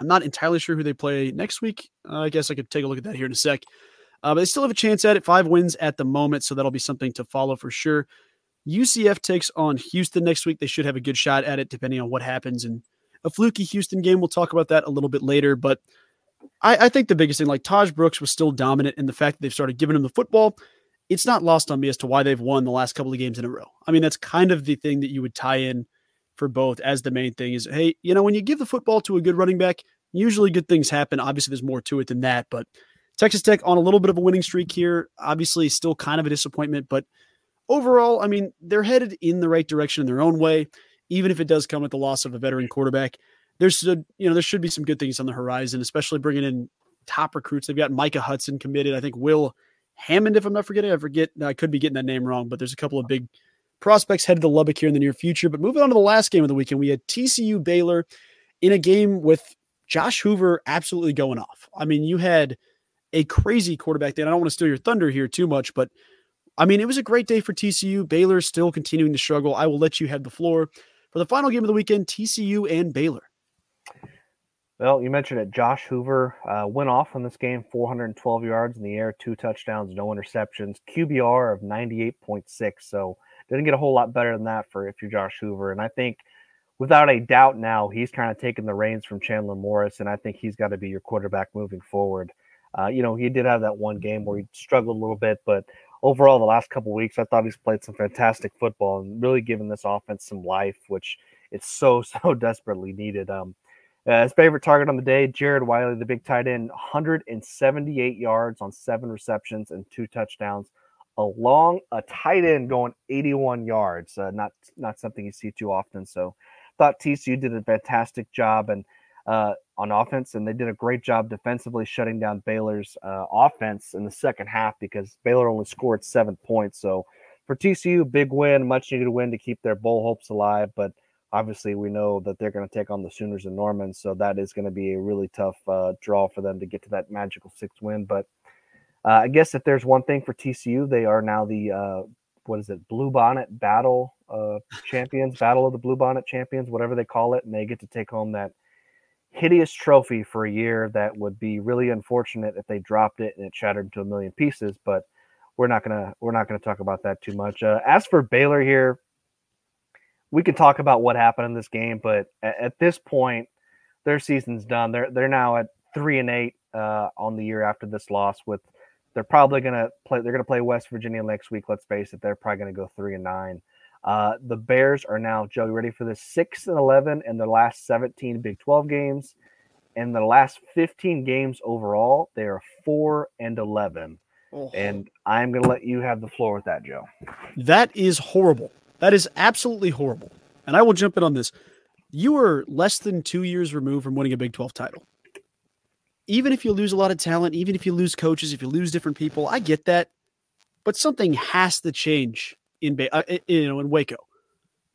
I'm not entirely sure who they play next week. I guess I could take a look at that here in a sec. But they still have a chance at it. 5 wins at the moment, so that'll be something to follow for sure. UCF takes on Houston next week. They should have a good shot at it, depending on what happens. And a fluky Houston game, we'll talk about that a little bit later. But I think the biggest thing, like Tahj Brooks was still dominant, and the fact that they've started giving him the football, it's not lost on me as to why they've won the last couple of games in a row. I mean, that's kind of the thing that you would tie in for both as the main thing is, hey, you know, when you give the football to a good running back, usually good things happen. Obviously, there's more to it than that, but Texas Tech on a little bit of a winning streak here, obviously still kind of a disappointment, but overall, I mean, they're headed in the right direction in their own way, even if it does come at the loss of a veteran quarterback. There should be some good things on the horizon, especially bringing in top recruits. They've got Micah Hudson committed. I think Will Hammond, if I'm not forgetting, I could be getting that name wrong, but there's a couple of big prospects headed to Lubbock here in the near future. But moving on to the last game of the weekend, we had TCU Baylor in a game with Josh Hoover absolutely going off. I mean, you had a crazy quarterback day. I don't want to steal your thunder here too much, but I mean, it was a great day for TCU. Baylor still continuing to struggle. I will let you have the floor for the final game of the weekend, TCU and Baylor. Well, you mentioned it. Josh Hoover went off in this game, 412 yards in the air, 2 touchdowns, no interceptions, QBR of 98.6. So didn't get a whole lot better than that for if you're Josh Hoover. And I think without a doubt now, he's kind of taken the reins from Chandler Morris, and I think he's got to be your quarterback moving forward. He did have that one game where he struggled a little bit, but overall the last couple of weeks, I thought he's played some fantastic football and really given this offense some life, which it's so desperately needed. His favorite target on the day, Jared Wiley, the big tight end, 178 yards on 7 receptions and 2 touchdowns. Along a tight end going 81 yards, not something you see too often. So thought TCU did a fantastic job and on offense, and they did a great job defensively shutting down Baylor's offense in the second half because Baylor only scored 7 points. So for TCU, big win, much needed win to keep their bowl hopes alive. But obviously we know that they're going to take on the Sooners in Norman, so that is going to be a really tough draw for them to get to that magical 6th win. But I guess if there's one thing for TCU, they are now the, Bluebonnet Battle Champions, Battle of the Bluebonnet Champions, whatever they call it. And they get to take home that hideous trophy for a year that would be really unfortunate if they dropped it and it shattered into a million pieces. But we're not gonna talk about that too much. As for Baylor here, we could talk about what happened in this game, but at this point, their season's done. They're now at 3-8 on the year after this loss with. They're probably going to play. They're going to play West Virginia next week. Let's face it. They're probably going to go 3-9. The Bears are now, Joe, you ready for this? 6-11 in their last 17 Big 12 games, and the last 15 games overall, they are 4-11. Oh. And I'm going to let you have the floor with that, Joe. That is horrible. That is absolutely horrible. And I will jump in on this. You are less than 2 years removed from winning a Big 12 title. Even if you lose a lot of talent, even if you lose coaches, if you lose different people, I get that, but something has to change in Waco.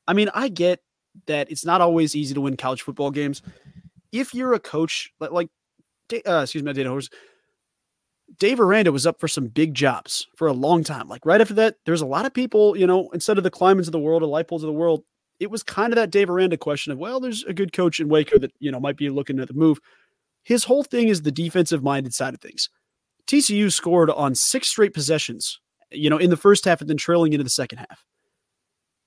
I mean, I get that it's not always easy to win college football games. If you're a coach Dana Holgorsen, Dave Aranda was up for some big jobs for a long time. Like right after that, there's a lot of people, you know, instead of the Kliemans of the world or Leipolds of the world, it was kind of that Dave Aranda question of, well, there's a good coach in Waco that, you know, might be looking at the move. His whole thing is the defensive-minded side of things. TCU scored on 6 straight possessions, you know, in the first half and then trailing into the second half.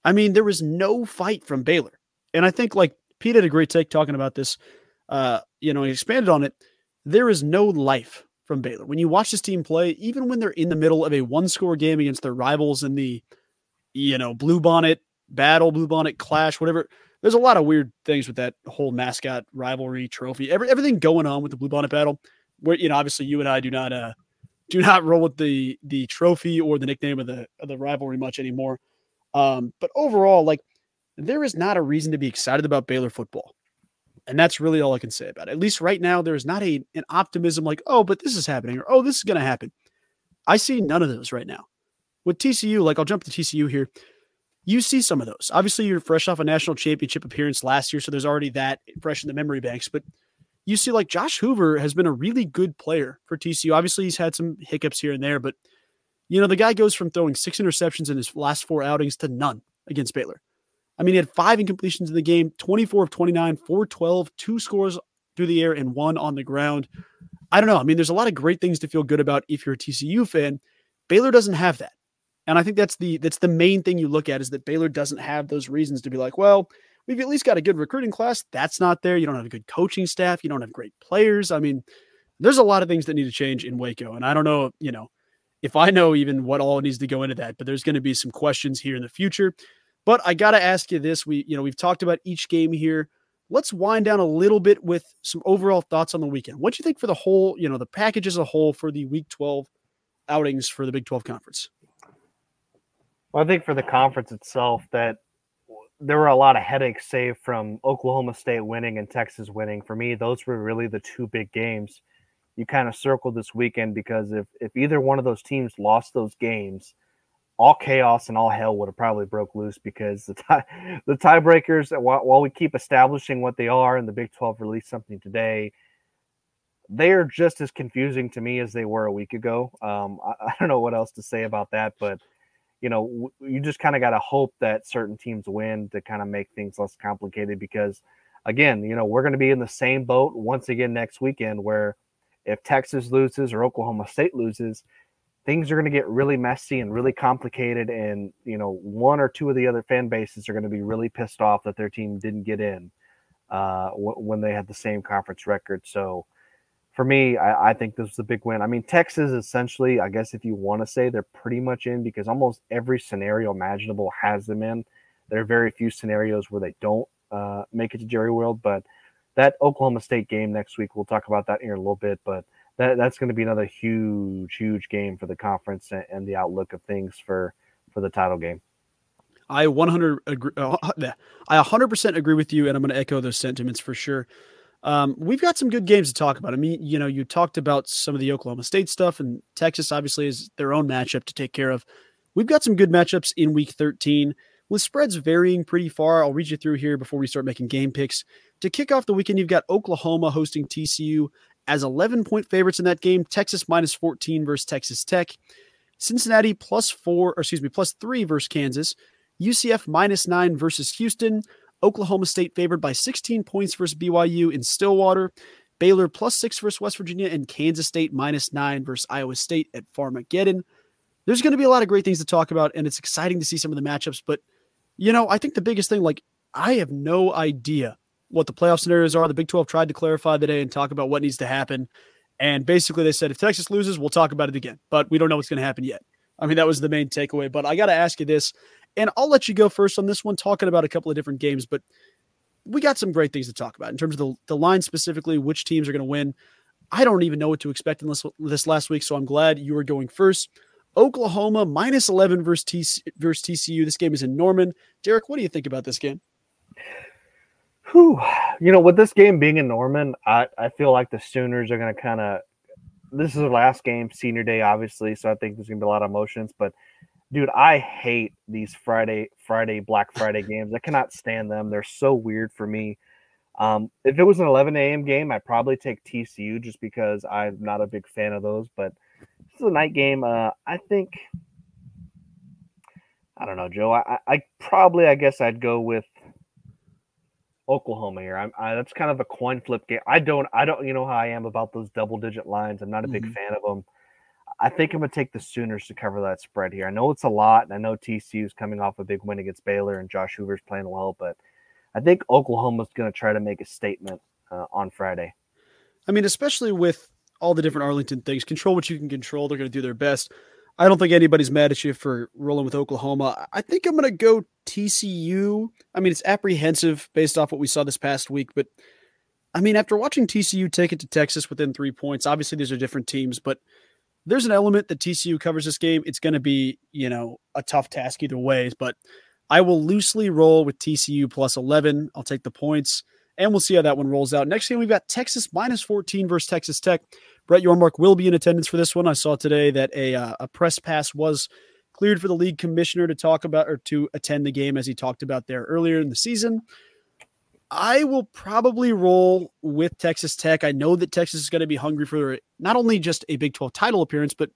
I mean, there was no fight from Baylor. And I think, like, Pete had a great take talking about this, he expanded on it. There is no life from Baylor. When you watch this team play, even when they're in the middle of a one-score game against their rivals in the, you know, Bluebonnet battle, Bluebonnet clash, whatever – there's a lot of weird things with that whole mascot rivalry trophy, everything going on with the Bluebonnet battle where, you know, obviously you and I do not roll with the trophy or the nickname of the rivalry much anymore. But overall, like there is not a reason to be excited about Baylor football. And that's really all I can say about it. At least right now, there is not an optimism like, oh, but this is happening or, oh, this is going to happen. I see none of those right now with TCU. Like I'll jump to TCU here. you see some of those. Obviously, you're fresh off a national championship appearance last year, so there's already that fresh in the memory banks. But you see, like, Josh Hoover has been a really good player for TCU. Obviously, he's had some hiccups here and there, but, you know, the guy goes from throwing 6 interceptions in his last 4 outings to none against Baylor. I mean, he had 5 incompletions in the game, 24 of 29, 412, 2 scores through the air and 1 on the ground. I don't know. I mean, there's a lot of great things to feel good about if you're a TCU fan. Baylor doesn't have that. And I think that's the main thing you look at, is that Baylor doesn't have those reasons to be like, well, we've at least got a good recruiting class. That's not there. You don't have a good coaching staff. You don't have great players. I mean, there's a lot of things that need to change in Waco. And I don't know, you know, if I know even what all needs to go into that, but there's going to be some questions here in the future. But I got to ask you this. We've talked about each game here. Let's wind down a little bit with some overall thoughts on the weekend. What do you think for the whole, you know, the package as a whole for the Week 12 outings for the Big 12 Conference? Well, I think for the conference itself that there were a lot of headaches saved from Oklahoma State winning and Texas winning. For me, those were really the two big games you kind of circled this weekend, because if either one of those teams lost those games, all chaos and all hell would have probably broke loose, because the tiebreakers, while we keep establishing what they are, and the Big 12 released something today, they are just as confusing to me as they were a week ago. I don't know what else to say about that, but you know, you just kind of got to hope that certain teams win to kind of make things less complicated, because again, you know, we're going to be in the same boat once again next weekend, where if Texas loses or Oklahoma State loses, things are going to get really messy and really complicated. And, you know, one or two of the other fan bases are going to be really pissed off that their team didn't get in when they had the same conference record. So for me, I think this was a big win. I mean, Texas, essentially, I guess if you want to say, they're pretty much in, because almost every scenario imaginable has them in. There are very few scenarios where they don't make it to Jerry World, but that Oklahoma State game next week, we'll talk about that here in a little bit, but that's going to be another huge, huge game for the conference and the outlook of things for the title game. I 100% agree with you, and I'm going to echo those sentiments for sure. We've got some good games to talk about. I mean, you know, you talked about some of the Oklahoma State stuff, and Texas obviously is their own matchup to take care of. We've got some good matchups in Week 13, with spreads varying pretty far. I'll read you through here before we start making game picks. To kick off the weekend, you've got Oklahoma hosting TCU as 11-point favorites in that game. Texas -14 versus Texas Tech. Cincinnati +3 versus Kansas. UCF -9 versus Houston. Oklahoma State favored by 16 points versus BYU in Stillwater. Baylor +6 versus West Virginia, and Kansas State -9 versus Iowa State at Farmageddon. There's going to be a lot of great things to talk about, and it's exciting to see some of the matchups. But, you know, I think the biggest thing, like, I have no idea what the playoff scenarios are. The Big 12 tried to clarify today and talk about what needs to happen. And basically they said, if Texas loses, we'll talk about it again, but we don't know what's going to happen yet. I mean, that was the main takeaway, but I got to ask you this, and I'll let you go first on this one, talking about a couple of different games, but we got some great things to talk about in terms of the line specifically, which teams are going to win. I don't even know what to expect in this last week. So I'm glad you were going first. Oklahoma -11 versus TCU. This game is in Norman. Derek, what do you think about this game? Whew. You know, with this game being in Norman, I feel like the Sooners are going to kind of – this is their last game, senior day, obviously, so I think there's going to be a lot of emotions. But, dude, I hate these Black Friday games. I cannot stand them. They're so weird for me. If it was an 11 a.m. game, I'd probably take TCU just because I'm not a big fan of those. But this is a night game. I think – I don't know, Joe. I guess I'd go with Oklahoma here. That's kind of a coin flip game. I don't. You know how I am about those double-digit lines. I'm not a big fan of them. I think I'm gonna take the Sooners to cover that spread here. I know it's a lot, and I know TCU is coming off a big win against Baylor, and Josh Hoover's playing well, but I think Oklahoma's gonna try to make a statement on Friday. I mean, especially with all the different Arlington things, control what you can control. They're gonna do their best. I don't think anybody's mad at you for rolling with Oklahoma. I think I'm going to go TCU. I mean, it's apprehensive based off what we saw this past week, but I mean, after watching TCU take it to Texas within 3 points, obviously these are different teams, but there's an element that TCU covers this game. It's going to be, you know, a tough task either way, but I will loosely roll with TCU +11. I'll take the points, and we'll see how that one rolls out. Next game, we've got Texas -14 versus Texas Tech. Brett Yormark will be in attendance for this one. I saw today that a press pass was cleared for the league commissioner to talk about or to attend the game, as he talked about there earlier in the season. I will probably roll with Texas Tech. I know that Texas is going to be hungry for not only just a Big 12 title appearance, but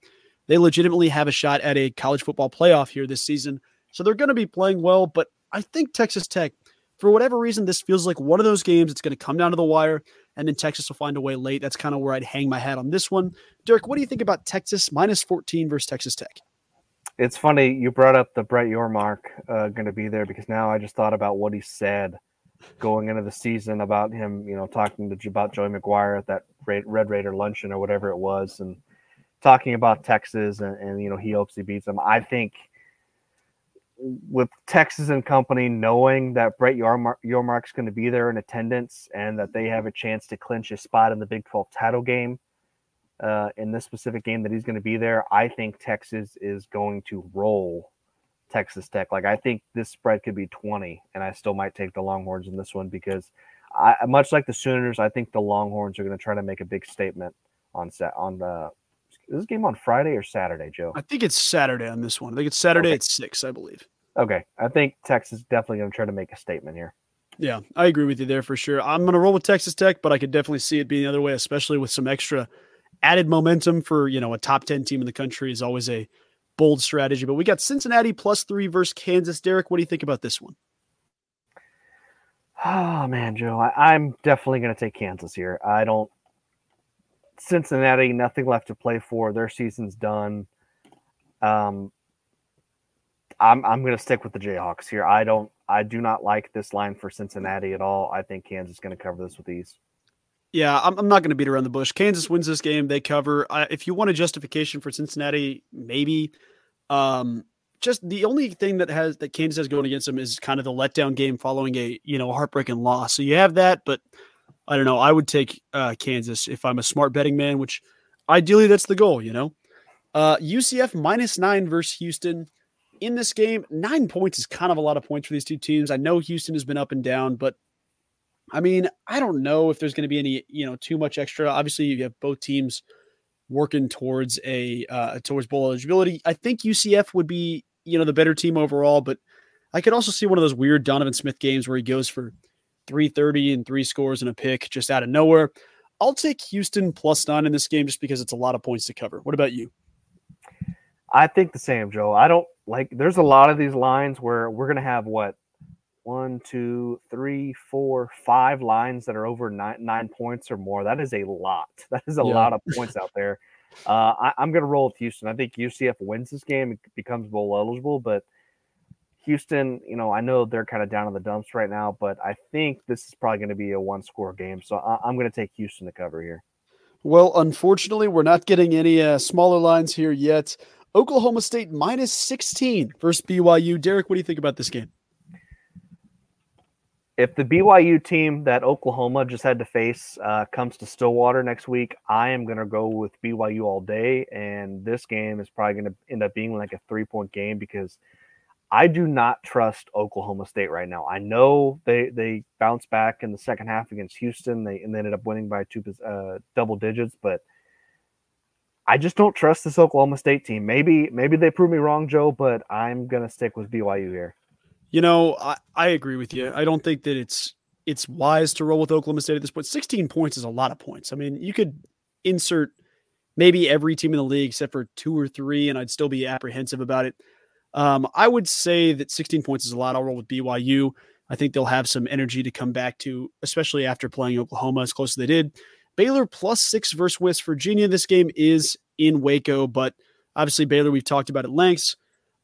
they legitimately have a shot at a college football playoff here this season. So they're going to be playing well, but I think Texas Tech, for whatever reason, this feels like one of those games. It's going to come down to the wire, and then Texas will find a way late. That's kind of where I'd hang my hat on this one. Derek, what do you think about Texas minus 14 versus Texas Tech? It's funny. You brought up the Brett Yormark going to be there, because now I just thought about what he said going into the season about him, you know, talking about Joey McGuire at that Red Raider luncheon or whatever it was, and talking about Texas and you know, he hopes he beats them. I think with Texas and company knowing that Brett Yormark's going to be there in attendance and that they have a chance to clinch a spot in the Big 12 title game in this specific game that he's going to be there, I think Texas is going to roll Texas Tech. Like, I think this spread could be 20, and I still might take the Longhorns in this one because, much like the Sooners, I think the Longhorns are going to try to make a big statement Is this game on Friday or Saturday, Joe? I think it's Saturday on this one. I think it's Saturday at 6, I believe. Okay. I think Texas is definitely going to try to make a statement here. Yeah, I agree with you there for sure. I'm going to roll with Texas Tech, but I could definitely see it being the other way, especially with some extra added momentum for, you know, a top 10 team in the country is always a bold strategy. But we got Cincinnati plus 3 versus Kansas. Derek, what do you think about this one? Oh, man, Joe, I'm definitely going to take Kansas here. Cincinnati, nothing left to play for. Their season's done. I'm going to stick with the Jayhawks here. I do not like this line for Cincinnati at all. I think Kansas is going to cover this with ease. Yeah, I'm not going to beat around the bush. Kansas wins this game. They cover. If you want a justification for Cincinnati, maybe. Just the only thing that Kansas has going against them is kind of the letdown game following a heartbreaking loss. So you have that, but I don't know. I would take Kansas if I'm a smart betting man, which ideally that's the goal, you know. UCF minus 9 versus Houston. In this game, 9 points is kind of a lot of points for these two teams. I know Houston has been up and down, but I mean, I don't know if there's going to be any, you know, too much extra. Obviously, you have both teams working towards towards bowl eligibility. I think UCF would be, you know, the better team overall, but I could also see one of those weird Donovan Smith games where he goes for 330 and 3 scores and a pick just out of nowhere. I'll take Houston plus 9 in this game just because it's a lot of points to cover. What about you? I think the same, Joe. I don't like, there's a lot of these lines where we're going to have 5 lines that are over nine points or more. That is a lot. That is a lot of points out there. I'm going to roll with Houston. I think UCF wins this game. It becomes bowl eligible, but Houston, you know, I know they're kind of down in the dumps right now, but I think this is probably going to be a one-score game, so I'm going to take Houston to cover here. Well, unfortunately, we're not getting any smaller lines here yet. Oklahoma State minus 16 versus BYU. Derek, what do you think about this game? If the BYU team that Oklahoma just had to face comes to Stillwater next week, I am going to go with BYU all day, and this game is probably going to end up being like a 3-point game because – I do not trust Oklahoma State right now. I know they bounced back in the second half against Houston. They ended up winning by double digits, but I just don't trust this Oklahoma State team. Maybe they prove me wrong, Joe, but I'm going to stick with BYU here. You know, I agree with you. I don't think that it's wise to roll with Oklahoma State at this point. 16 points is a lot of points. I mean, you could insert maybe every team in the league except for 2 or 3, and I'd still be apprehensive about it. I would say that 16 points is a lot. I'll roll with BYU. I think they'll have some energy to come back to, especially after playing Oklahoma as close as they did. Baylor plus 6 versus West Virginia. This game is in Waco, but obviously Baylor, we've talked about at length.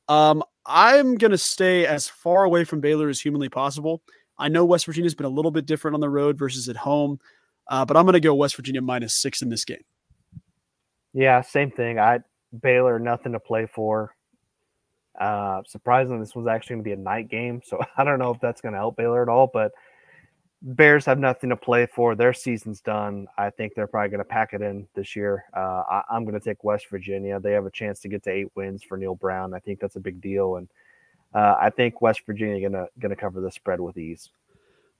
I'm going to stay as far away from Baylor as humanly possible. I know West Virginia's been a little bit different on the road versus at home, but I'm going to go West Virginia minus 6 in this game. Yeah, same thing. Baylor, nothing to play for. Surprisingly, this was actually going to be a night game, so I don't know if that's going to help Baylor at all, but Bears have nothing to play for. Their season's done. I think they're probably going to pack it in this year. I'm going to take West Virginia. They have a chance to get to 8 wins for Neil Brown. I think that's a big deal, and I think West Virginia going to cover the spread with ease.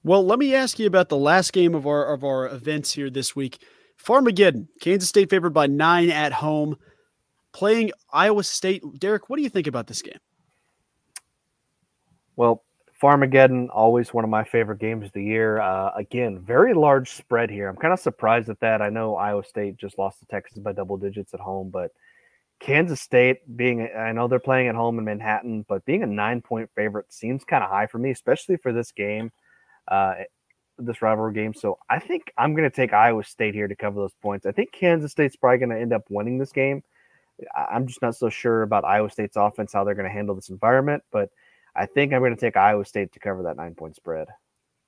Well, let me ask you about the last game of our events here this week. Farmageddon, Kansas State favored by 9 at home. playing Iowa State. Derek, what do you think about this game? Well, Farmageddon, always one of my favorite games of the year. Again, very large spread here. I'm kind of surprised at that. I know Iowa State just lost to Texas by double digits at home, but Kansas State being, I know they're playing at home in Manhattan, but being a 9-point favorite seems kind of high for me, especially for this game, this rivalry game. So I think I'm going to take Iowa State here to cover those points. I think Kansas State's probably going to end up winning this game. I'm just not so sure about Iowa State's offense, how they're going to handle this environment, but I think I'm going to take Iowa State to cover that 9-point spread.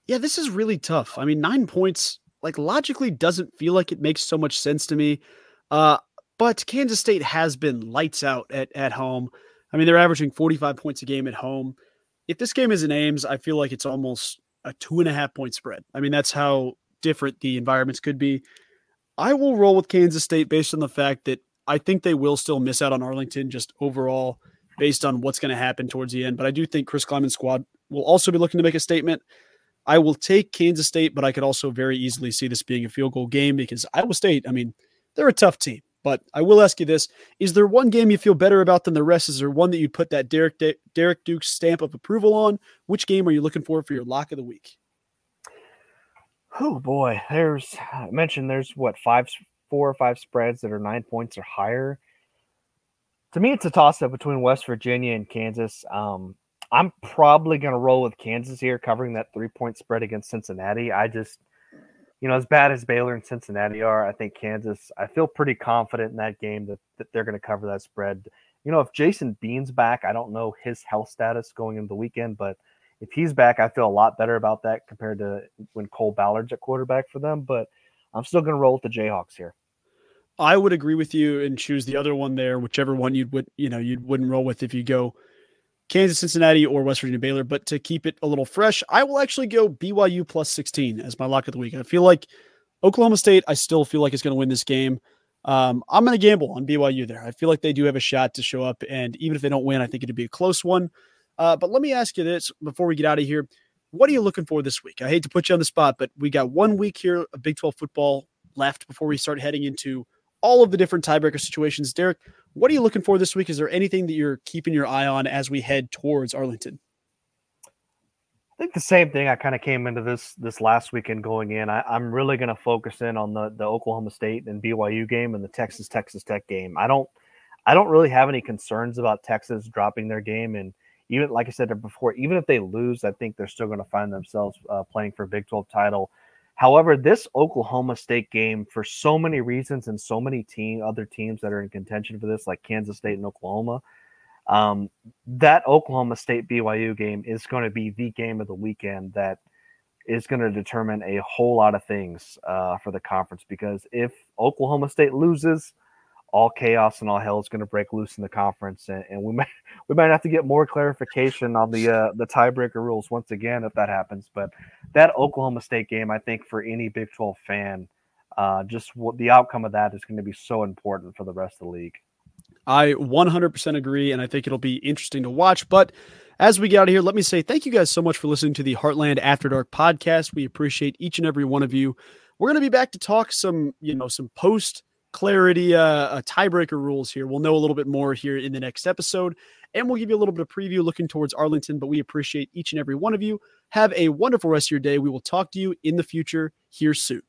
Yeah, this is really tough. I mean, 9 points, like, logically doesn't feel like it makes so much sense to me. But Kansas State has been lights out at home. I mean, they're averaging 45 points a game at home. If this game is in Ames, I feel like it's almost a 2.5-point spread. I mean, that's how different the environments could be. I will roll with Kansas State based on the fact that I think they will still miss out on Arlington just overall based on what's going to happen towards the end. But I do think Chris Kleiman's squad will also be looking to make a statement. I will take Kansas State, but I could also very easily see this being a field goal game because Iowa State, I mean, they're a tough team. But I will ask you this. Is there one game you feel better about than the rest? Is there one that you put that Derek Duke's stamp of approval on? Which game are you looking for your lock of the week? Oh, boy. I mentioned there's four or five spreads that are 9 points or higher. To me, it's a toss-up between West Virginia and Kansas. I'm probably going to roll with Kansas here, covering that 3-point spread against Cincinnati. As bad as Baylor and Cincinnati are, I think Kansas, I feel pretty confident in that game that they're going to cover that spread. You know, if Jason Bean's back, I don't know his health status going into the weekend, but if he's back, I feel a lot better about that compared to when Cole Ballard's at quarterback for them. But I'm still going to roll with the Jayhawks here. I would agree with you and choose the other one there, whichever one you wouldn't roll with if you go Kansas, Cincinnati, or West Virginia, Baylor. But to keep it a little fresh, I will actually go BYU plus 16 as my lock of the week. I feel like Oklahoma State, I still feel like it's going to win this game. I'm going to gamble on BYU there. I feel like they do have a shot to show up, and even if they don't win, I think it'd be a close one. But let me ask you this before we get out of here. What are you looking for this week? I hate to put you on the spot, but we got 1 week here of Big 12 football left before we start heading into all of the different tiebreaker situations. Derek, what are you looking for this week? Is there anything that you're keeping your eye on as we head towards Arlington? I think the same thing I kind of came into this last weekend going in. I'm really going to focus in on the Oklahoma State and BYU game and the Texas Tech game. I don't really have any concerns about Texas dropping their game. And even, like I said before, even if they lose, I think they're still going to find themselves playing for a Big 12 title. However, this Oklahoma State game, for so many reasons and so many other teams that are in contention for this, like Kansas State and Oklahoma, that Oklahoma State BYU game is going to be the game of the weekend that is going to determine a whole lot of things for the conference. Because if Oklahoma State loses, all chaos and all hell is going to break loose in the conference, and we might have to get more clarification on the tiebreaker rules once again if that happens. But that Oklahoma State game, I think for any Big 12 fan, just what the outcome of that is going to be so important for the rest of the league. I 100% agree, and I think it'll be interesting to watch. But as we get out of here, let me say thank you guys so much for listening to the Heartland After Dark podcast. We appreciate each and every one of you. We're going to be back to talk some post clarity tiebreaker rules here. We'll know a little bit more here in the next episode, and we'll give you a little bit of preview looking towards Arlington. But we appreciate each and every one of you. Have a wonderful rest of your day. We will talk to you in the future here soon.